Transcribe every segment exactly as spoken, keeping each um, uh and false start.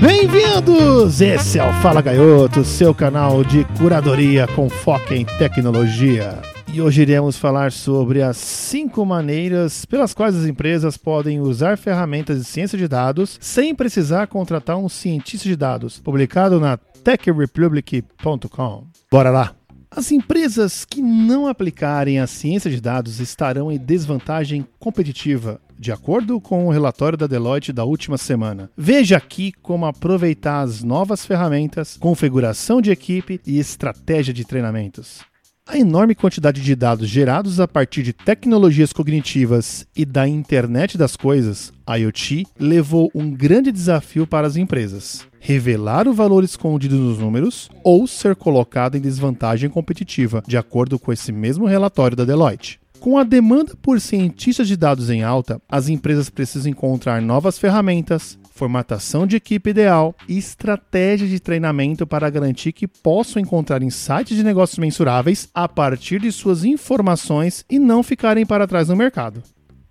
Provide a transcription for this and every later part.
Bem-vindos! Esse é o Fala Gaioto, seu canal de curadoria com foco em tecnologia. E hoje iremos falar sobre as cinco maneiras pelas quais as empresas podem usar ferramentas de ciência de dados sem precisar contratar um cientista de dados, publicado na tech republic ponto com. Bora lá! As empresas que não aplicarem a ciência de dados estarão em desvantagem competitiva, de acordo com o relatório da Deloitte da última semana. Veja aqui como aproveitar as novas ferramentas, configuração de equipe e estratégia de treinamentos. A enorme quantidade de dados gerados a partir de tecnologias cognitivas e da internet das coisas, IoT, levou um grande desafio para as empresas: revelar o valor escondido nos números ou ser colocado em desvantagem competitiva, de acordo com esse mesmo relatório da Deloitte. Com a demanda por cientistas de dados em alta, as empresas precisam encontrar novas ferramentas, formatação de equipe ideal e estratégia de treinamento para garantir que possam encontrar insights de negócios mensuráveis a partir de suas informações e não ficarem para trás no mercado.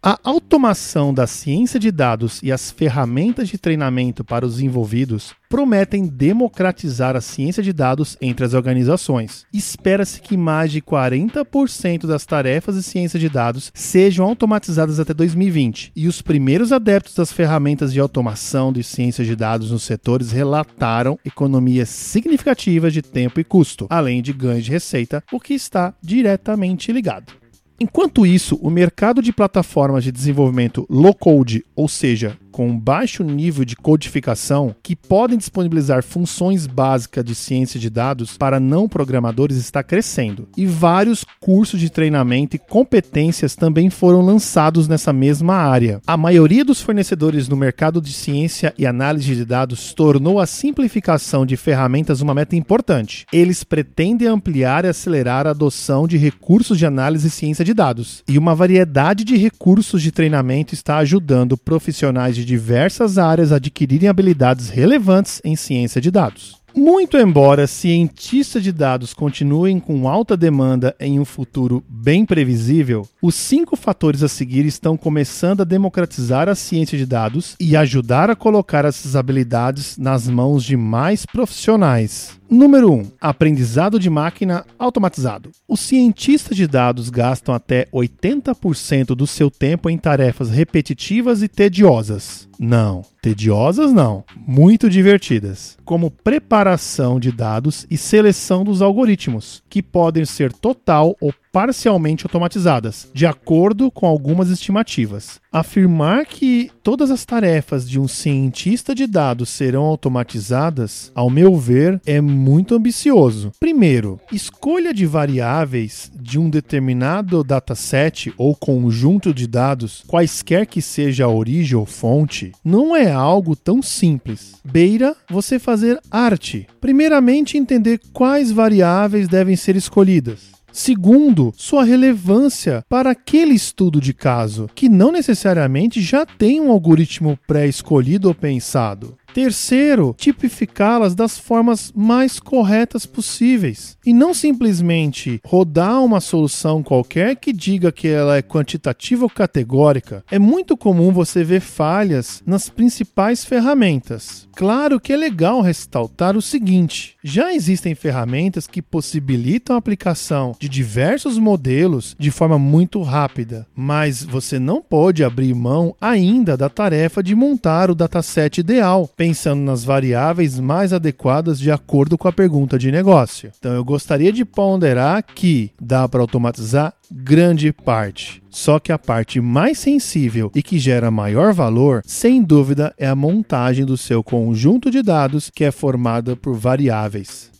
A automação da ciência de dados e as ferramentas de treinamento para os envolvidos prometem democratizar a ciência de dados entre as organizações. Espera-se que mais de quarenta por cento das tarefas de ciência de dados sejam automatizadas até dois mil e vinte, e os primeiros adeptos das ferramentas de automação de ciência de dados nos setores relataram economias significativas de tempo e custo, além de ganhos de receita, o que está diretamente ligado. Enquanto isso, o mercado de plataformas de desenvolvimento low-code, ou seja, com baixo nível de codificação, que podem disponibilizar funções básicas de ciência de dados para não programadores, está crescendo. E vários cursos de treinamento e competências também foram lançados nessa mesma área. A maioria dos fornecedores no mercado de ciência e análise de dados tornou a simplificação de ferramentas uma meta importante. Eles pretendem ampliar e acelerar a adoção de recursos de análise e ciência de dados. E uma variedade de recursos de treinamento está ajudando profissionais de diversas áreas adquirirem habilidades relevantes em ciência de dados. Muito embora cientistas de dados continuem com alta demanda em um futuro bem previsível, os cinco fatores a seguir estão começando a democratizar a ciência de dados e ajudar a colocar essas habilidades nas mãos de mais profissionais. Número um. Aprendizado de máquina automatizado. Os cientistas de dados gastam até oitenta por cento do seu tempo em tarefas repetitivas e tediosas. Não, tediosas não, muito divertidas. Como preparação de dados e seleção dos algoritmos, que podem ser total ou parcialmente automatizadas, de acordo com algumas estimativas. Afirmar que todas as tarefas de um cientista de dados serão automatizadas, ao meu ver, é muito ambicioso. Primeiro, escolha de variáveis de um determinado dataset ou conjunto de dados, quaisquer que seja a origem ou fonte, não é algo tão simples. Beira você fazer arte. Primeiramente, entender quais variáveis devem ser escolhidas. Segundo, sua relevância para aquele estudo de caso, que não necessariamente já tem um algoritmo pré-escolhido ou pensado. Terceiro, tipificá-las das formas mais corretas possíveis e não simplesmente rodar uma solução qualquer que diga que ela é quantitativa ou categórica. É muito comum você ver falhas nas principais ferramentas. Claro que é legal ressaltar o seguinte: já existem ferramentas que possibilitam a aplicação de diversos modelos de forma muito rápida, mas você não pode abrir mão ainda da tarefa de montar o dataset ideal, pensando nas variáveis mais adequadas de acordo com a pergunta de negócio. Então eu gostaria de ponderar que dá para automatizar grande parte. Só que a parte mais sensível e que gera maior valor, sem dúvida, é a montagem do seu conjunto de dados, que é formada por variáveis.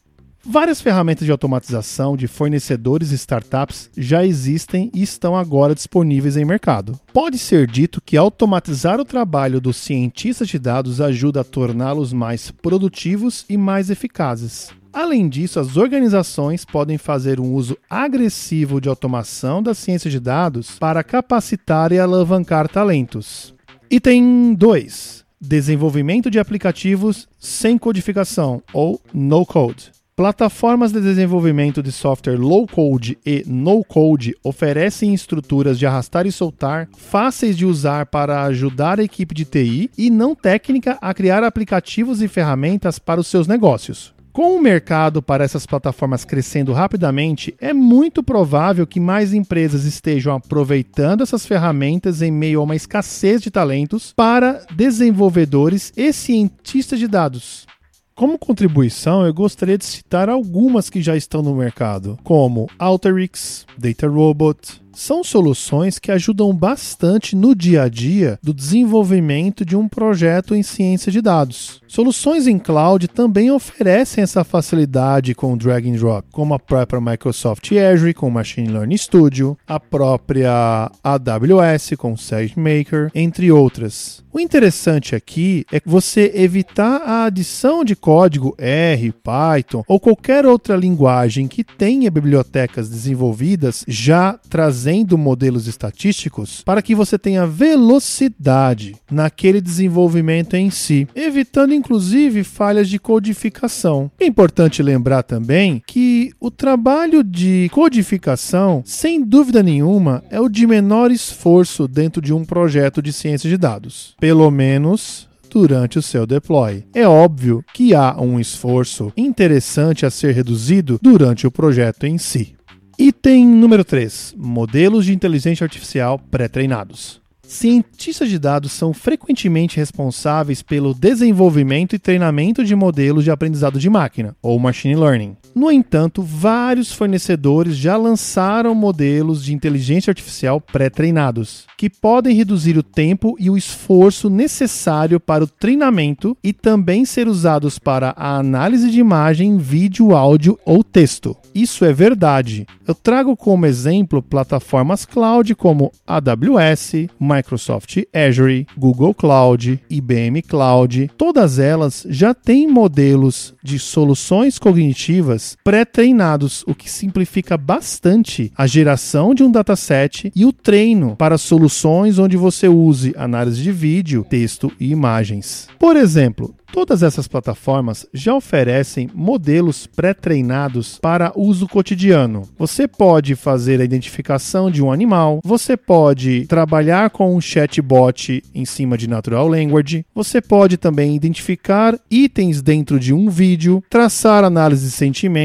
Várias ferramentas de automatização de fornecedores e startups já existem e estão agora disponíveis em mercado. Pode ser dito que automatizar o trabalho dos cientistas de dados ajuda a torná-los mais produtivos e mais eficazes. Além disso, as organizações podem fazer um uso agressivo de automação da ciência de dados para capacitar e alavancar talentos. Item dois. Desenvolvimento de aplicativos sem codificação, ou no-code. Plataformas de desenvolvimento de software low-code e no-code oferecem estruturas de arrastar e soltar, fáceis de usar para ajudar a equipe de T I e não técnica a criar aplicativos e ferramentas para os seus negócios. Com o mercado para essas plataformas crescendo rapidamente, é muito provável que mais empresas estejam aproveitando essas ferramentas em meio a uma escassez de talentos para desenvolvedores e cientistas de dados. Como contribuição, eu gostaria de citar algumas que já estão no mercado, como Alteryx, DataRobot. São soluções que ajudam bastante no dia a dia do desenvolvimento de um projeto em ciência de dados. Soluções em cloud também oferecem essa facilidade com o drag and drop, como a própria Microsoft Azure com o Machine Learning Studio, a própria A W S com o SageMaker, entre outras. O interessante aqui é você evitar a adição de código R, Python ou qualquer outra linguagem que tenha bibliotecas desenvolvidas já trazendo fazendo modelos estatísticos para que você tenha velocidade naquele desenvolvimento em si, evitando inclusive falhas de codificação. É importante lembrar também que o trabalho de codificação, sem dúvida nenhuma, é o de menor esforço dentro de um projeto de ciência de dados, pelo menos durante o seu deploy. É óbvio que há um esforço interessante a ser reduzido durante o projeto em si. Item número três. Modelos de inteligência artificial pré-treinados. Cientistas de dados são frequentemente responsáveis pelo desenvolvimento e treinamento de modelos de aprendizado de máquina, ou machine learning. No entanto, vários fornecedores já lançaram modelos de inteligência artificial pré-treinados, que podem reduzir o tempo e o esforço necessário para o treinamento e também ser usados para a análise de imagem, vídeo, áudio ou texto. Isso é verdade. Eu trago como exemplo plataformas cloud como A W S, Microsoft Azure, Google Cloud, I B M Cloud, todas elas já têm modelos de soluções cognitivas pré-treinados, o que simplifica bastante a geração de um dataset e o treino para soluções onde você use análise de vídeo, texto e imagens. Por exemplo, todas essas plataformas já oferecem modelos pré-treinados para uso cotidiano. Você pode fazer a identificação de um animal, você pode trabalhar com um chatbot em cima de Natural Language, você pode também identificar itens dentro de um vídeo, traçar análise de sentimento,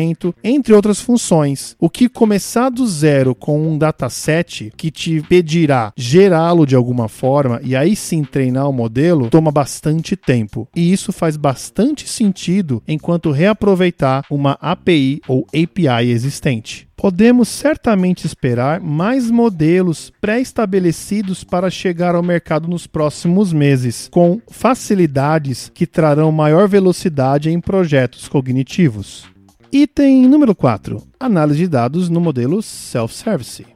entre outras funções. O que começar do zero com um dataset que te pedirá gerá-lo de alguma forma e aí sim treinar o modelo, toma bastante tempo. E isso faz bastante sentido enquanto reaproveitar uma A P I ou A P I existente. Podemos certamente esperar mais modelos pré-estabelecidos para chegar ao mercado nos próximos meses, com facilidades que trarão maior velocidade em projetos cognitivos. Item número quatro. Análise de dados no modelo self-service.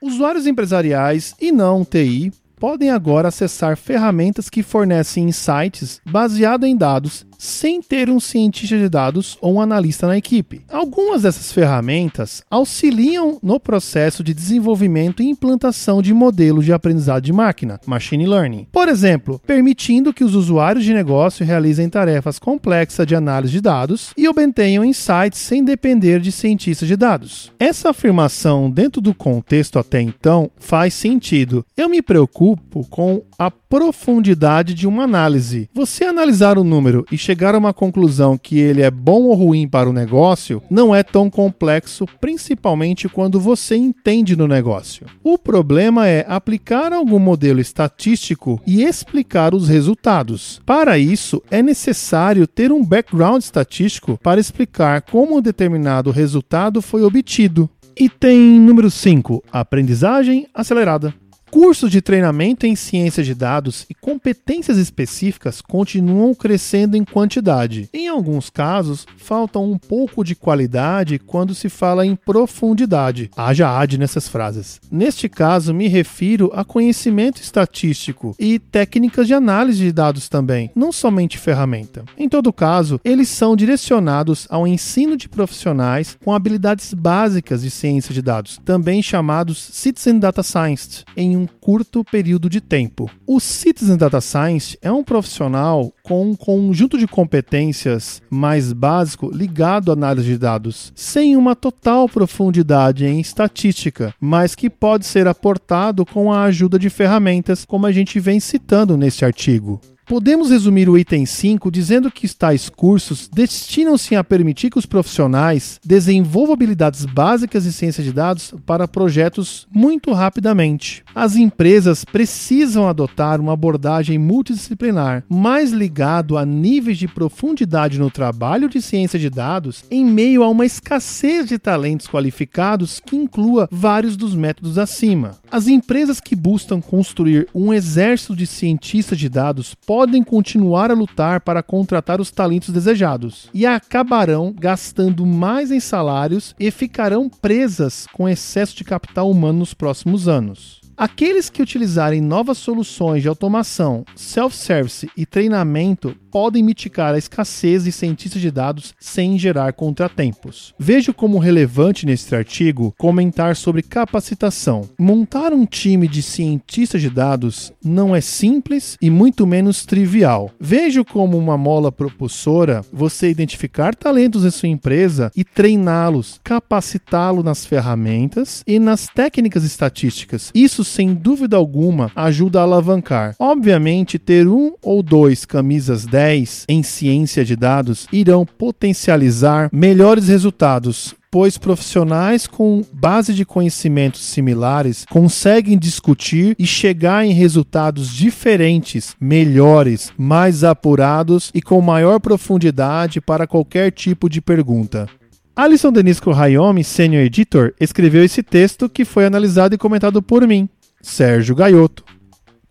Usuários empresariais e não T I podem agora acessar ferramentas que fornecem insights baseados em dados sem ter um cientista de dados ou um analista na equipe. Algumas dessas ferramentas auxiliam no processo de desenvolvimento e implantação de modelos de aprendizado de máquina, machine learning. Por exemplo, permitindo que os usuários de negócio realizem tarefas complexas de análise de dados e obtenham insights sem depender de cientistas de dados. Essa afirmação, dentro do contexto até então, faz sentido. Eu me preocupo com a profundidade de uma análise. Você analisar um número e chegar a uma conclusão que ele é bom ou ruim para o negócio não é tão complexo, principalmente quando você entende no negócio. O problema é aplicar algum modelo estatístico e explicar os resultados. Para isso, é necessário ter um background estatístico para explicar como um determinado resultado foi obtido. Item número cinco. Aprendizagem acelerada. Cursos de treinamento em ciência de dados e competências específicas continuam crescendo em quantidade. Em alguns casos, falta um pouco de qualidade quando se fala em profundidade. Haja ad nessas frases. Neste caso, me refiro a conhecimento estatístico e técnicas de análise de dados também, não somente ferramenta. Em todo caso, eles são direcionados ao ensino de profissionais com habilidades básicas de ciência de dados, também chamados Citizen Data Science, em em um curto período de tempo. O Citizen Data Science é um profissional com um conjunto de competências mais básico ligado à análise de dados, sem uma total profundidade em estatística, mas que pode ser aportado com a ajuda de ferramentas, como a gente vem citando neste artigo. Podemos resumir o item cinco dizendo que tais cursos destinam-se a permitir que os profissionais desenvolvam habilidades básicas de ciência de dados para projetos muito rapidamente. As empresas precisam adotar uma abordagem multidisciplinar, mais ligado a níveis de profundidade no trabalho de ciência de dados, em meio a uma escassez de talentos qualificados que inclua vários dos métodos acima. As empresas que buscam construir um exército de cientistas de dados podem continuar a lutar para contratar os talentos desejados e acabarão gastando mais em salários e ficarão presas com excesso de capital humano nos próximos anos. Aqueles que utilizarem novas soluções de automação, self-service e treinamento podem mitigar a escassez de cientistas de dados sem gerar contratempos. Vejo como relevante neste artigo comentar sobre capacitação. Montar um time de cientistas de dados não é simples e muito menos trivial. Vejo como uma mola propulsora você identificar talentos em sua empresa e treiná-los, capacitá-los nas ferramentas e nas técnicas estatísticas. Isso sem dúvida alguma ajuda a alavancar. Obviamente, ter um ou dois camisas dez em ciência de dados irão potencializar melhores resultados, pois profissionais com base de conhecimentos similares conseguem discutir e chegar em resultados diferentes, melhores, mais apurados e com maior profundidade para qualquer tipo de pergunta. Alisson Denisco Hayomi, Senior Editor, escreveu esse texto que foi analisado e comentado por mim, Sérgio Gaioto.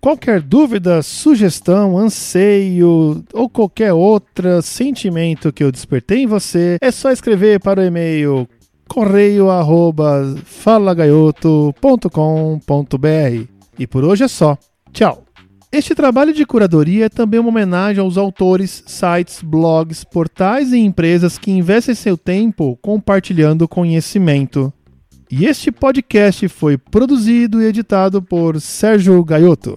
Qualquer dúvida, sugestão, anseio ou qualquer outro sentimento que eu despertei em você, é só escrever para o e-mail correio arroba fala gaioto ponto com ponto b r. E por hoje é só. Tchau! Este trabalho de curadoria é também uma homenagem aos autores, sites, blogs, portais e empresas que investem seu tempo compartilhando conhecimento. E este podcast foi produzido e editado por Sérgio Gaioto.